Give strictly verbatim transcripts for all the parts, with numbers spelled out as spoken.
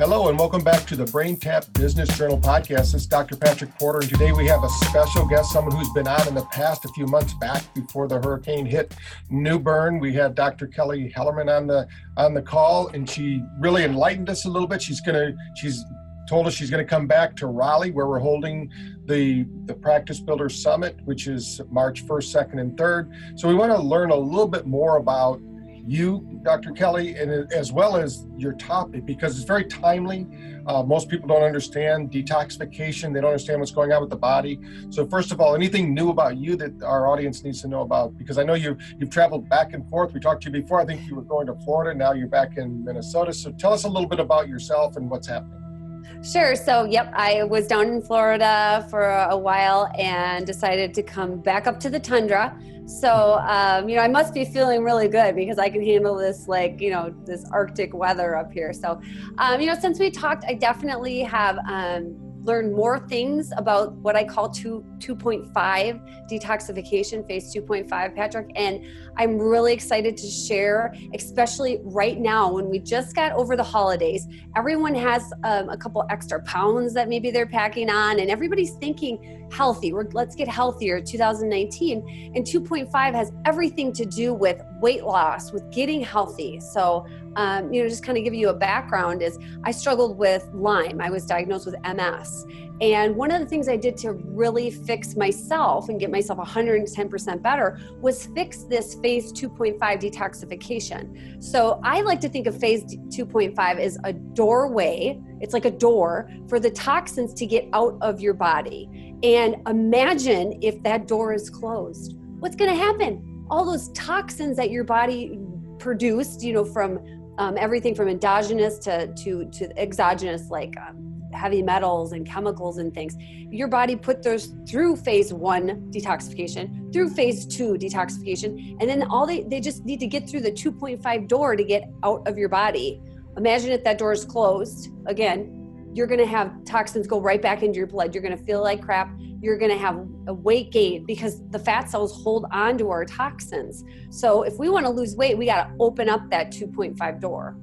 Hello and welcome back to the BrainTap Business Journal podcast. It's Doctor Patrick Porter, and today we have a special guest, someone who's been on in the past, a few months back before the hurricane hit New Bern. We had Doctor Kelly Hellerman on the on the call, and she really enlightened us a little bit. She's gonna she's told us she's going to come back to Raleigh, where we're holding the, the Practice Builder Summit, which is March first, second, and third. So we want to learn a little bit more about you, Doctor Kelly, and as well as your topic, because it's very timely. Uh, most people don't understand detoxification. They don't understand what's going on with the body. So first of all, anything new about you that our audience needs to know about? Because I know you've, you've traveled back and forth. We talked to you before. I think you were going to Florida. Now you're back in Minnesota. So tell us a little bit about yourself and what's happening. Sure. So, yep, I was down in Florida for a while and decided to come back up to the tundra. So, um, you know, I must be feeling really good because I can handle this, like, you know, this Arctic weather up here. So, um, you know, since we talked, I definitely have um, learned more things about what I call two point five detoxification, phase two point five, Patrick. And I'm really excited to share, especially right now when we just got over the holidays. Everyone has um, a couple extra pounds that maybe they're packing on, and everybody's thinking healthy. We're, let's get healthier two thousand nineteen. And two point five has everything to do with weight loss, with getting healthy. So, um, you know, just kind of give you a background is I struggled with Lyme. I was diagnosed with M S. And one of the things I did to really fix myself and get myself one hundred ten percent better was fix this phase two point five detoxification. So I like to think of phase two point five as a doorway. It's like a door for the toxins to get out of your body. And imagine if that door is closed, what's going to happen? All those toxins that your body produced, you know, from um, everything from endogenous to, to, to exogenous, like, um, heavy metals and chemicals and things. Your body put those through phase one detoxification, through phase two detoxification, and then all they, they just need to get through the two point five door to get out of your body. Imagine if that door is closed. Again, you're going to have toxins go right back into your blood. You're going to feel like crap. You're going to have a weight gain because the fat cells hold on to our toxins. So if we want to lose weight, we got to open up that two point five door.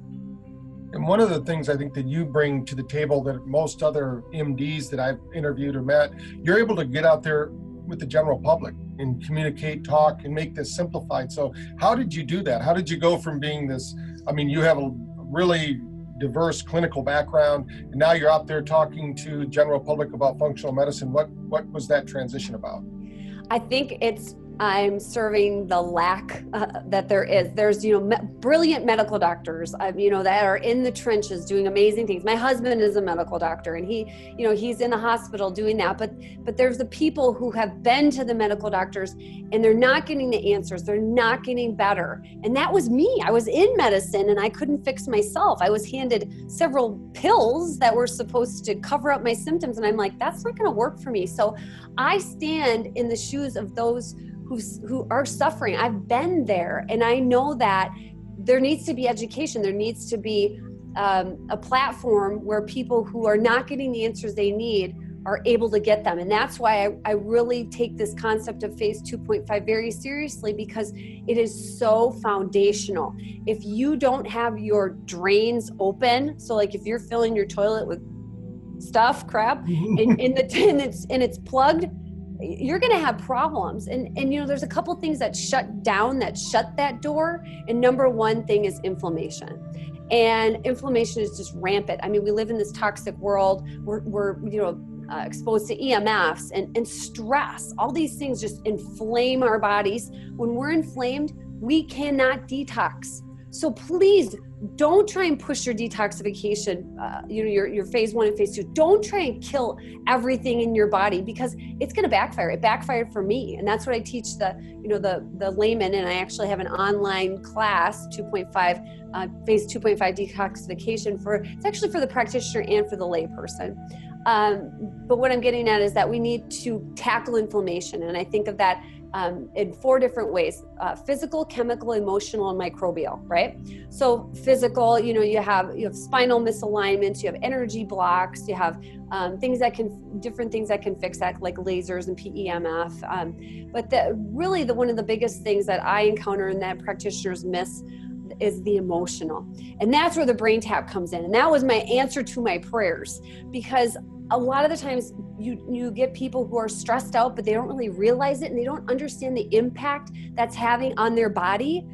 And one of the things I think that you bring to the table that most other M Ds that I've interviewed or met, you're able to get out there with the general public and communicate, talk, and make this simplified. So how did you do that? How did you go from being this, I mean, you have a really diverse clinical background, and now you're out there talking to the general public about functional medicine. What, what was that transition about? I think it's I'm serving the lack uh, that there is. There's, you know, me- brilliant medical doctors, uh, you know, that are in the trenches doing amazing things. My husband is a medical doctor, and he, you know, he's in the hospital doing that. But, but there's the people who have been to the medical doctors, and they're not getting the answers. They're not getting better. And that was me. I was in medicine, and I couldn't fix myself. I was handed several pills that were supposed to cover up my symptoms, and I'm like, that's not going to work for me. So I stand in the shoes of those Who's, who are suffering. I've been there, and I know that there needs to be education. There needs to be um, a platform where people who are not getting the answers they need are able to get them. And that's why I, I really take this concept of phase two point five very seriously, because it is so foundational. If you don't have your drains open, so like if you're filling your toilet with stuff, crap, and, and, the, and, it's, and it's plugged, you're going to have problems. And, and, you know, there's a couple things that shut down, that shut that door. And number one thing is inflammation. And inflammation is just rampant. I mean, we live in this toxic world. We're, we're you know, uh, exposed to E M Fs and, and stress. All these things just inflame our bodies. When we're inflamed, we cannot detox. So please don't try and push your detoxification, uh, you know, your, your phase one and phase two. Don't try and kill everything in your body, because it's going to backfire. It backfired for me. And that's what I teach the, you know, the, the layman. And I actually have an online class, two point five, uh, phase two point five detoxification for, it's actually for the practitioner and for the layperson. Um, but what I'm getting at is that we need to tackle inflammation. And I think of that Um, in four different ways, uh, physical, chemical, emotional, and microbial, right? So physical, you know, you have, you have spinal misalignments, you have energy blocks, you have um, things that can, different things that can fix that, like lasers and P E M F. Um, but the, really the, one of the biggest things that I encounter and that practitioners miss is the emotional. And that's where the brain tap comes in. And that was my answer to my prayers, because a lot of the times you, you get people who are stressed out, but they don't really realize it and they don't understand the impact that's having on their body.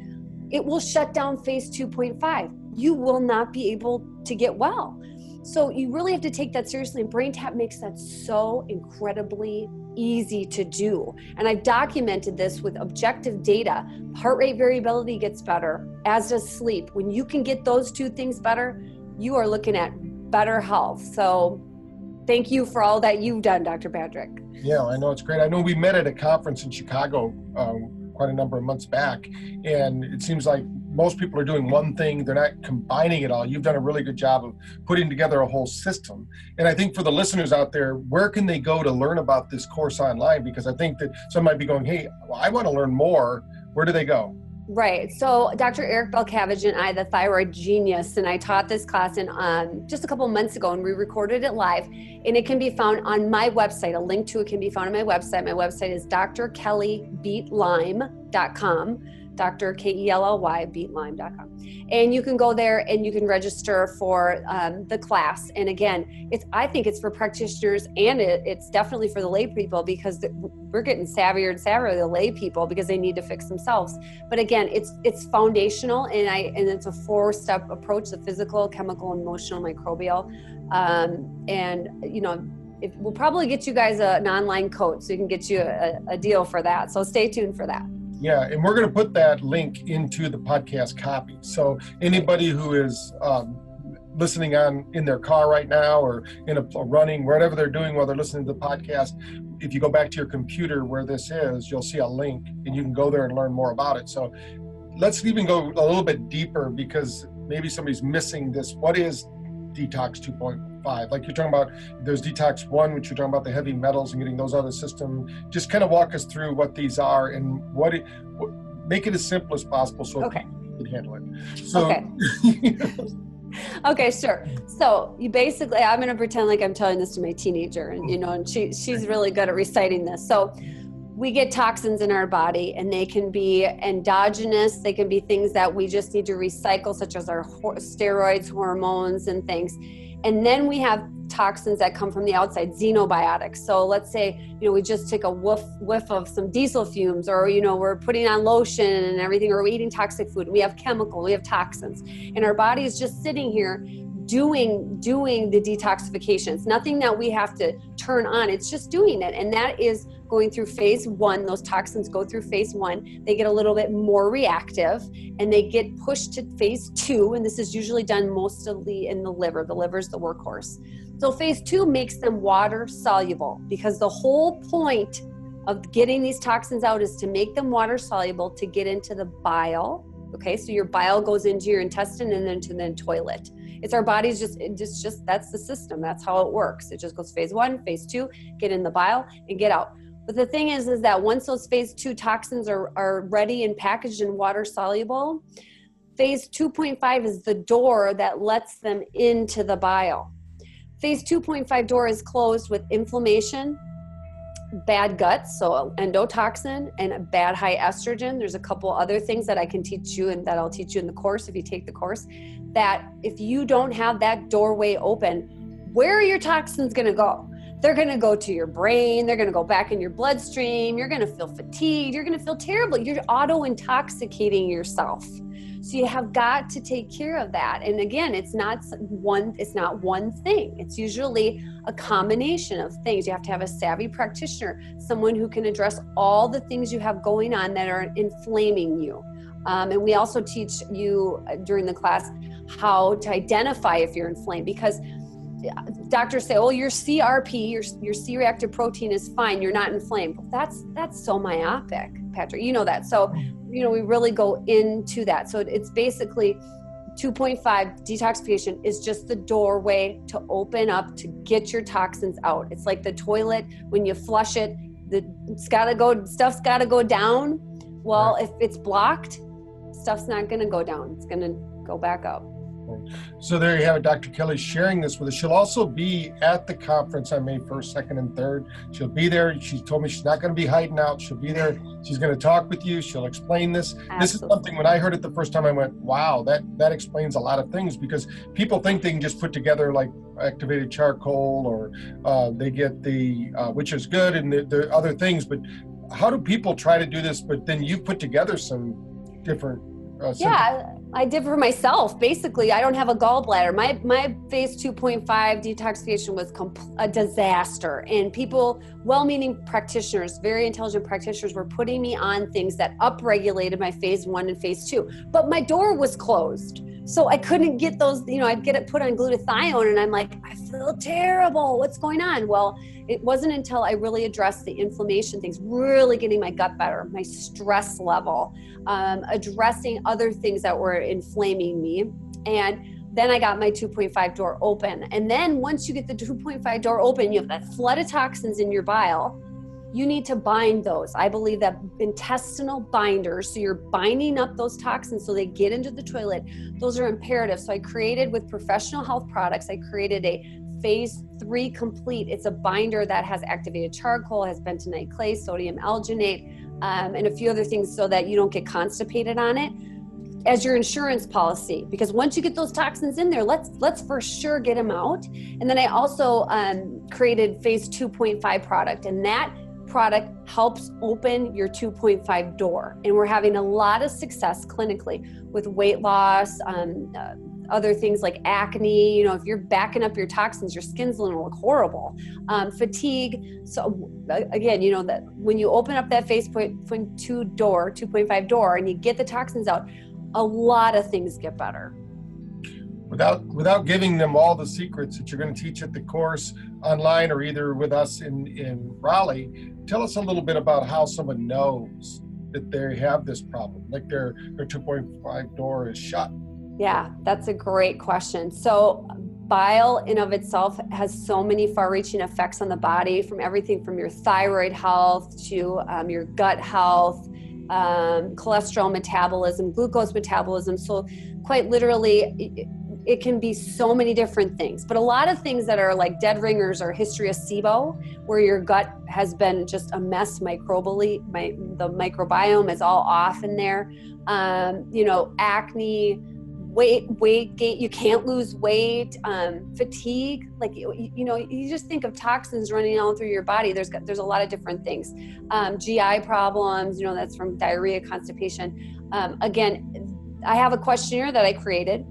It will shut down phase two point five. You will not be able to get well. So you really have to take that seriously. And BrainTap makes that so incredibly easy to do. And I've documented this with objective data. Heart rate variability gets better, as does sleep. When you can get those two things better, you are looking at better health. So thank you for all that you've done, Doctor Patrick. Yeah, I know, it's great. I know we met at a conference in Chicago um, quite a number of months back, and it seems like most people are doing one thing. They're not combining it all. You've done a really good job of putting together a whole system. And I think for the listeners out there, where can they go to learn about this course online? Because I think that some might be going, hey, well, I want to learn more. Where do they go? Right. So Doctor Eric Belcavage and I, the thyroid genius, and I taught this class in, um, just a couple months ago, and we recorded it live, and it can be found on my website. A link to it can be found on my website. My website is D R kelly beat lime dot com. Doctor K E L L Y, beat lime dot com. And you can go there and you can register for um, the class. And again, it's I think it's for practitioners, and it, it's definitely for the lay people, because the, we're getting savvier and savvier, the lay people, because they need to fix themselves. But again, it's it's foundational, and I and it's a four-step approach: the physical, chemical, emotional, microbial. Um, and, you know, it, we'll probably get you guys a, an online coach, so you can get you a, a deal for that. So stay tuned for that. Yeah, and we're going to put that link into the podcast copy. So anybody who is um, listening on in their car right now, or in a running, whatever they're doing while they're listening to the podcast, if you go back to your computer where this is, you'll see a link and you can go there and learn more about it. So let's even go a little bit deeper, because maybe somebody's missing this. What is detox two point five? Like, you're talking about, there's detox one, which you're talking about the heavy metals and getting those out of the system. Just kind of walk us through what these are and what it, what, make it as simple as possible so okay. people can handle it. So, okay. Okay, sure. So you basically, I'm going to pretend like I'm telling this to my teenager, and you know, and she she's really good at reciting this. So we get toxins in our body, and they can be endogenous. They can be things that we just need to recycle, such as our ho- steroids, hormones, and things. And then we have toxins that come from the outside, xenobiotics. So let's say, you know, we just took a whiff, whiff of some diesel fumes, or, you know, we're putting on lotion and everything, or we're eating toxic food. We have chemical, we have toxins. And our body is just sitting here doing, doing the detoxification. It's nothing that we have to turn on. It's just doing it. And that is going through phase one. Those toxins go through phase one. They get a little bit more reactive, and they get pushed to phase two. And this is usually done mostly in the liver. The liver is the workhorse. So phase two makes them water soluble, because the whole point of getting these toxins out is to make them water soluble to get into the bile. Okay, so your bile goes into your intestine and then to the toilet. It's our body's just, it's just, just, that's the system. That's how it works. It just goes phase one, phase two, get in the bile and get out. But the thing is, is that once those phase two toxins are, are ready and packaged and water soluble, phase two point five is the door that lets them into the bile. Phase two point five door is closed with inflammation, bad guts, so endotoxin, and a bad high estrogen. There's a couple other things that I can teach you, and that I'll teach you in the course if you take the course, that if you don't have that doorway open, where are your toxins going to go? They're going to go to your brain. They're going to go back in your bloodstream. You're going to feel fatigued. You're going to feel terrible. You're auto-intoxicating yourself. So you have got to take care of that. And again, it's not one, it's not one thing. It's usually a combination of things. You have to have a savvy practitioner, someone who can address all the things you have going on that are inflaming you. Um, and we also teach you during the class how to identify if you're inflamed, because doctors say, oh, your C R P, your, your C-reactive protein is fine, you're not inflamed. Well, that's that's so myopic, Patrick. You know that. So, you know, we really go into that. So it's basically two point five detoxification is just the doorway to open up to get your toxins out. It's like the toilet. When you flush it, the it's gotta go, stuff's gotta go down. Well, if it's blocked, stuff's not gonna go down. It's gonna go back up. So there you have it, Doctor Kelly sharing this with us. She'll also be at the conference on May first, second, and third. She'll be there. She told me she's not going to be hiding out. She'll be there. She's going to talk with you. She'll explain this. Absolutely. This is something, when I heard it the first time, I went, wow, that, that explains a lot of things, because people think they can just put together like activated charcoal, or uh, they get the, uh, which is good, and the, the other things. But how do people try to do this? But then you put together some different Uh, yeah, I did for myself. Basically, I don't have a gallbladder. My my phase two point five detoxification was a disaster. And people, well-meaning practitioners, very intelligent practitioners, were putting me on things that upregulated my phase one and phase two. But my door was closed. So I couldn't get those, you know, I'd get it put on glutathione and I'm like, I feel terrible. What's going on? Well, it wasn't until I really addressed the inflammation things, really getting my gut better, my stress level, um, addressing other things that were inflaming me. And then I got my two point five door open. And then once you get the two point five door open, you have that flood of toxins in your bile. You need to bind those. I believe that intestinal binders, so you're binding up those toxins so they get into the toilet. Those are imperative. So I created, with Professional Health Products, I created a phase three complete. It's a binder that has activated charcoal, has bentonite clay, sodium alginate, um, and a few other things, so that you don't get constipated on it, as your insurance policy. Because once you get those toxins in there, let's let's for sure get them out. And then I also um, created phase two point five product, and that product helps open your two point five door. And we're having a lot of success clinically with weight loss, um, uh, other things like acne. You know, if you're backing up your toxins, your skin's going to look horrible. Um, fatigue. So again, you know, that when you open up that phase two door, two point five door, and you get the toxins out, a lot of things get better. Without, without giving them all the secrets that you're going to teach at the course online or either with us in, in Raleigh, tell us a little bit about how someone knows that they have this problem, like their, their two point five door is shut. Yeah, that's a great question. So bile in of itself has so many far-reaching effects on the body, from everything from your thyroid health to um, your gut health, um, cholesterol metabolism, glucose metabolism. So quite literally, it, It can be so many different things. But a lot of things that are like dead ringers are history of SIBO, where your gut has been just a mess microbially. My, the microbiome is all off in there. Um, you know, acne, weight, weight gain, you can't lose weight, um, fatigue. Like, you, you know, you just think of toxins running all through your body. There's, there's a lot of different things. Um, G I problems, you know, that's from diarrhea, constipation. Um, again, I have a questionnaire that I created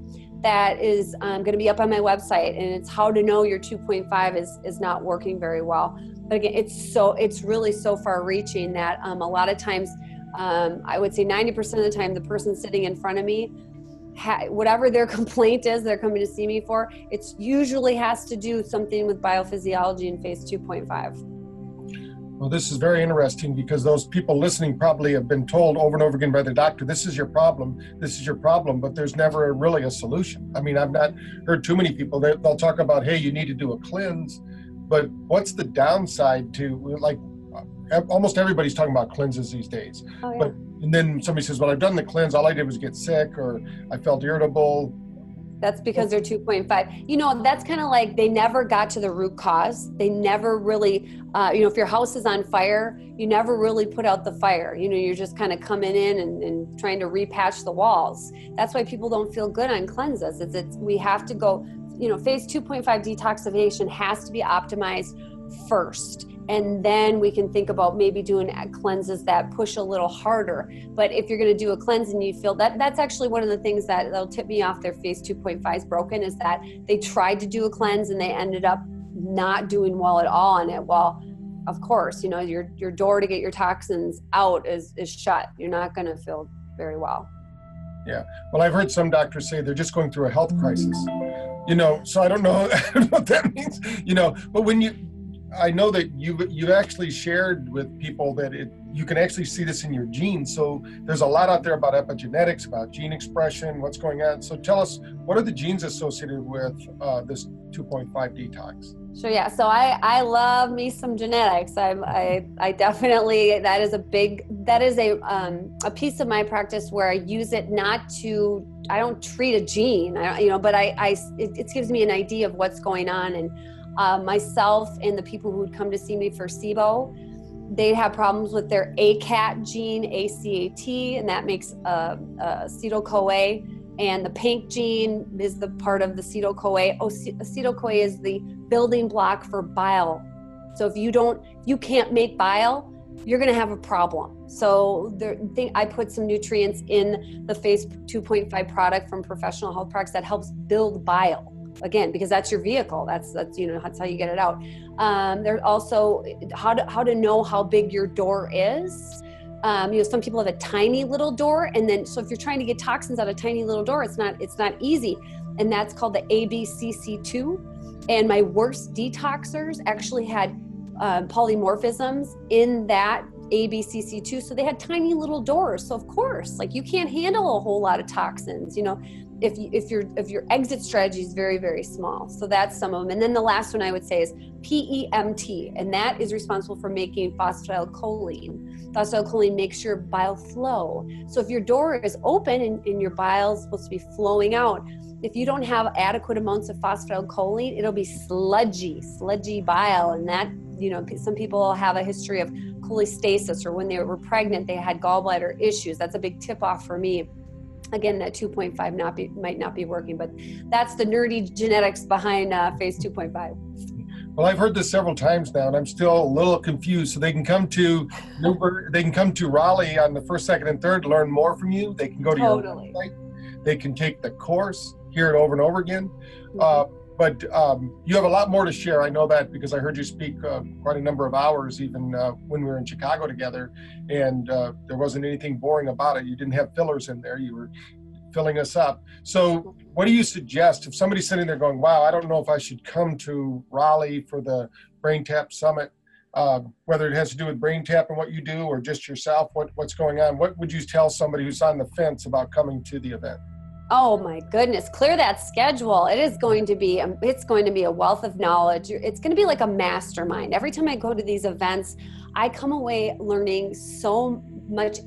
that is um, going to be up on my website, and it's how to know your two point five is is not working very well. But again, it's so it's really so far-reaching that um, a lot of times, um, I would say ninety percent of the time, the person sitting in front of me, ha whatever their complaint is they're coming to see me for, it usually has to do something with biophysiology in phase two point five. Well, this is very interesting, because those people listening probably have been told over and over again by the doctor, this is your problem, this is your problem, but there's never really a solution. I mean, I've not heard too many people, they'll talk about, hey, you need to do a cleanse, but what's the downside to, like, almost everybody's talking about cleanses these days. Oh, yeah. But, and then somebody says, well, I've done the cleanse, all I did was get sick, or I felt irritable. That's because they're two point five. You know, that's kind of like they never got to the root cause. They never really, uh, you know, if your house is on fire, you never really put out the fire. You know, you're just kind of coming in and, and trying to repatch the walls. That's why people don't feel good on cleanses. It's, it's we have to go, you know, phase two point five detoxification has to be optimized first. And then we can think about maybe doing cleanses that push a little harder. But if you're going to do a cleanse and you feel that, that's actually one of the things that that'll tip me off their phase two point five is broken, is that they tried to do a cleanse and they ended up not doing well at all on it. Well, of course, you know, your, your door to get your toxins out is, is shut. You're not going to feel very well. Yeah. Well, I've heard some doctors say they're just going through a health crisis, you know, so I don't know what that means, you know, but when you, I know that you've, you've actually shared with people that it, you can actually see this in your genes. So there's a lot out there about epigenetics, about gene expression, what's going on. So tell us, what are the genes associated with uh, this two point five detox? Sure, yeah. So I, I love me some genetics. I, I, I definitely, that is a big, that is a, um, a piece of my practice where I use it not to, I don't treat a gene, I, you know, but I, I it, it gives me an idea of what's going on. And Uh, myself and the people who would come to see me for SIBO, they'd have problems with their ACAT gene, A C A T, and that makes uh, uh, acetyl-CoA. And the pink gene is the part of the acetyl-CoA. Oh, acetyl-CoA is the building block for bile. So if you don't, you can't make bile, you're going to have a problem. So there, I put some nutrients in the Phase two point five product from Professional Health Products that helps build bile. Again, because that's your vehicle. That's, that's you know, that's how you get it out. Um, there's also how to, how to know how big your door is. Um, you know, some people have a tiny little door, and then, so if you're trying to get toxins out of a tiny little door, it's not, it's not easy. And that's called the A B C C two. And my worst detoxers actually had uh, polymorphisms in that A B C C two. So they had tiny little doors. So of course, like, you can't handle a whole lot of toxins, you know, if you, if your if your exit strategy is very, very small. So that's some of them. And then the last one I would say is P E M T, and that is responsible for making phosphatidylcholine. Phosphatidylcholine makes your bile flow. So if your door is open and, and your bile is supposed to be flowing out, if you don't have adequate amounts of phosphatidylcholine, it'll be sludgy, sludgy bile. And that, you know, some people have a history of cholestasis, or when they were pregnant, they had gallbladder issues. That's a big tip-off for me. Again, that two point five not be, might not be working, but that's the nerdy genetics behind uh, Phase two point five. Well, I've heard this several times now, and I'm still a little confused. So they can come to Newber, they can come to Raleigh on the first, second, and third, learn more from you. They can go to totally. your website. They can take the course, hear it over and over again. Mm-hmm. Uh, but um, you have a lot more to share. I know that because I heard you speak uh, quite a number of hours, even uh, when we were in Chicago together, and uh, there wasn't anything boring about it. You didn't have fillers in there. You were filling us up. So what do you suggest if somebody's sitting there going, wow, I don't know if I should come to Raleigh for the BrainTap Summit, uh, whether it has to do with BrainTap and what you do or just yourself, what, what's going on? What would you tell somebody who's on the fence about coming to the event? Oh my goodness, clear that schedule. It is going to be, it's going to be a wealth of knowledge. It's going to be like a mastermind. Every time I go to these events, I come away learning so much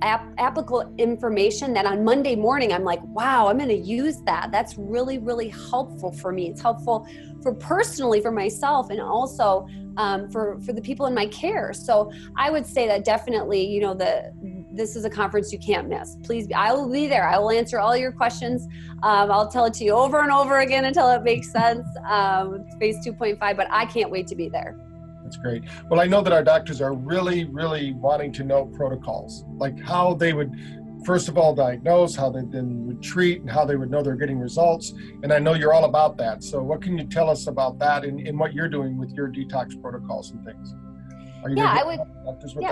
ap- applicable information that on Monday morning, I'm like, wow, I'm going to use that. That's really, really helpful for me. It's helpful for personally for myself, and also um, for, for the people in my care. So I would say that definitely, you know, the, this is a conference you can't miss. Please, be, I will be there. I will answer all your questions. Um, I'll tell it to you over and over again until it makes sense. Um, Phase two point five, but I can't wait to be there. That's great. Well, I know that our doctors are really, really wanting to know protocols, like how they would, first of all, diagnose, how they then would treat, and how they would know they're getting results. And I know you're all about that. So what can you tell us about that, and, and what you're doing with your detox protocols and things? Yeah, I would. Yeah,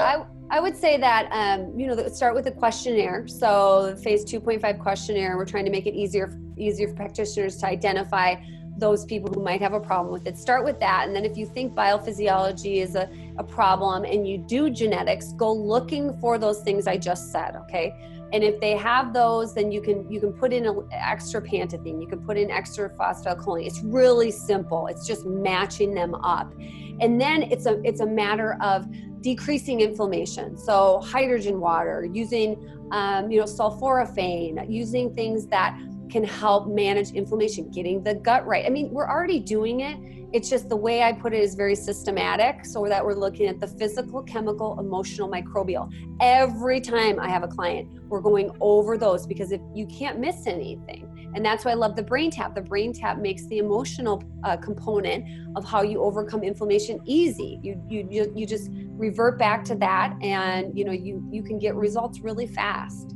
I, I would say that um, you know, start with a questionnaire. So the Phase two point five questionnaire, we're trying to make it easier easier for practitioners to identify those people who might have a problem with it. Start with that, and then if you think biophysiology is a, a problem and you do genetics, go looking for those things I just said. Okay. And if they have those, then you can you can put in an extra pantethine, you can put in extra phosphatidylcholine. It's really simple. It's just matching them up. And then it's a it's a matter of decreasing inflammation. So hydrogen water, using um, you know, sulforaphane, using things that can help manage inflammation, getting the gut right. I mean, we're already doing it. It's just the way I put it is very systematic, so that we're looking at the physical, chemical, emotional, microbial. Every time I have a client, we're going over those, because if you can't miss anything. And that's why I love the BrainTap. The BrainTap makes the emotional uh, component of how you overcome inflammation easy. You you you just revert back to that, and you know you you can get results really fast.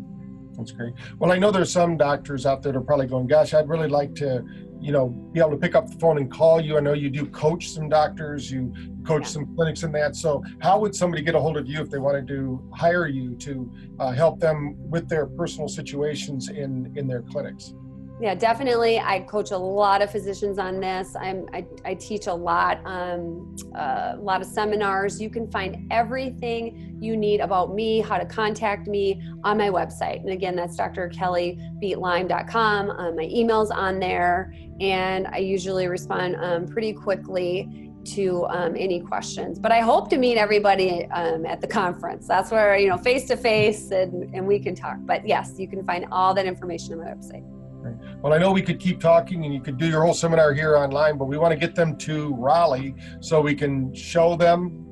That's great. Well, I know there's some doctors out there that are probably going, gosh, I'd really like to, you know, be able to pick up the phone and call you. I know you do coach some doctors, you coach yeah. some clinics in that. So how would somebody get a hold of you if they wanted to hire you to uh, help them with their personal situations in, in their clinics? Yeah, definitely. I coach a lot of physicians on this. I'm, I, I teach a lot, um, uh, a lot of seminars. You can find everything you need about me, how to contact me, on my website. And again, that's D R kelly beat lime dot com. Um, my email's on there, and I usually respond um, pretty quickly to um, any questions. But I hope to meet everybody um, at the conference. That's where, you know, face to face, and and we can talk. But yes, you can find all that information on my website. Well, I know we could keep talking, and you could do your whole seminar here online, but we want to get them to Raleigh so we can show them,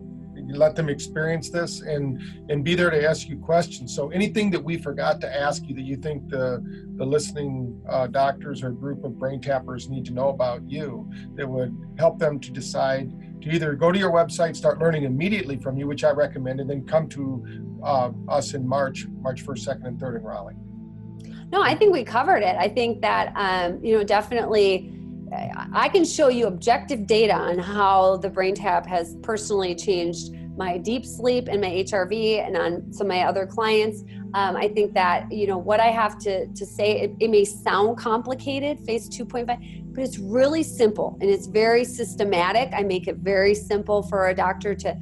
let them experience this, and and be there to ask you questions. So anything that we forgot to ask you that you think the, the listening uh, doctors or group of brain tappers need to know about you that would help them to decide to either go to your website, start learning immediately from you, which I recommend, and then come to uh, us in March, March first, second, and third in Raleigh. No, I think we covered it. I think that, um, you know, definitely I can show you objective data on how the BrainTap has personally changed my deep sleep and my H R V, and on some of my other clients. Um, I think that, you know, what I have to, to say, it, it may sound complicated, phase two point five, but it's really simple, and it's very systematic. I make it very simple for a doctor to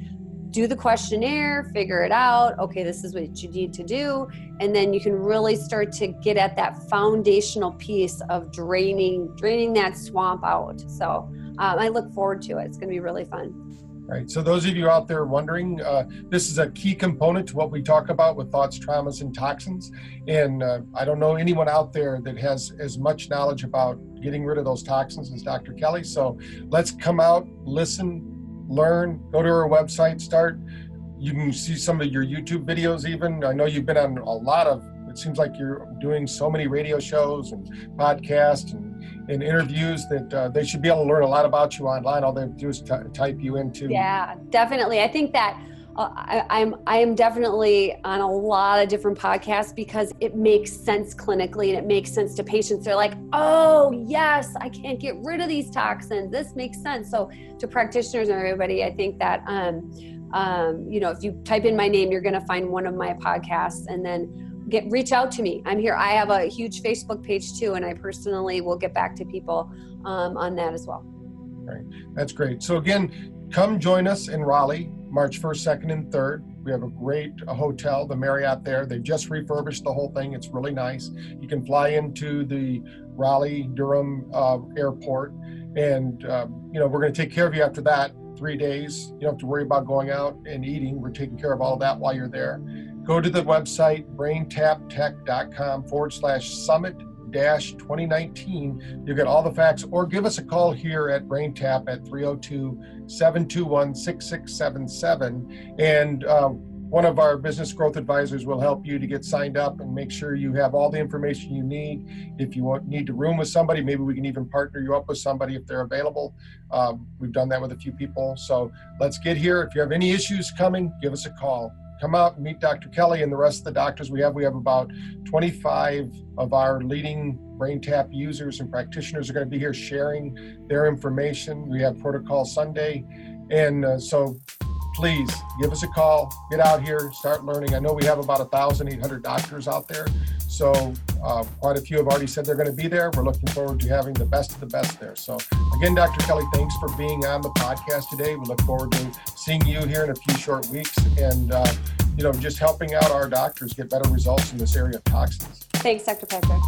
do the questionnaire, figure it out. Okay, this is what you need to do. And then you can really start to get at that foundational piece of draining, draining that swamp out. So um, I look forward to it. It's gonna be really fun. Right, so those of you out there wondering, uh, this is a key component to what we talk about with thoughts, traumas, and toxins. And uh, I don't know anyone out there that has as much knowledge about getting rid of those toxins as Doctor Kelly. So let's come out, listen, learn, go to our website, start. You can see some of your YouTube videos even. I know you've been on a lot of, it seems like you're doing so many radio shows and podcasts and, and interviews that uh, they should be able to learn a lot about you online. All they have to do is t- type you into. Yeah, definitely. I think that uh, I, I'm I am definitely on a lot of different podcasts because it makes sense clinically, and it makes sense to patients. They're like, oh yes, I can't get rid of these toxins. This makes sense. So to practitioners and everybody, I think that, um, um, you know, if you type in my name, you're going to find one of my podcasts, and then Get, reach out to me. I'm here. I have a huge Facebook page too, and I personally will get back to people um, on that as well. Right. That's great. So again, come join us in Raleigh, March first, second, and third. We have a great hotel, the Marriott there. They've just refurbished the whole thing. It's really nice. You can fly into the Raleigh-Durham uh, airport, and uh, you know, we're going to take care of you after that. Three days. You don't have to worry about going out and eating. We're taking care of all that while you're there. Go to the website, braintaptech.com forward slash summit dash 2019. You'll get all the facts, or give us a call here at BrainTap at three oh two, seven two one, six six seven seven. And uh, one of our business growth advisors will help you to get signed up and make sure you have all the information you need. If you want, need to room with somebody, maybe we can even partner you up with somebody if they're available. Um, we've done that with a few people. So let's get here. If you have any issues coming, give us a call. Come out and meet Doctor Kelly and the rest of the doctors we have. We have about twenty-five of our leading BrainTap users and practitioners are going to be here sharing their information. We have Protocol Sunday. And uh, so please give us a call, get out here, start learning. I know we have about one thousand eight hundred doctors out there. So uh, quite a few have already said they're going to be there. We're looking forward to having the best of the best there. So again, Doctor Kelly, thanks for being on the podcast today. We look forward to seeing you here in a few short weeks, and uh, you know, just helping out our doctors get better results in this area of toxins. Thanks, Doctor Patrick.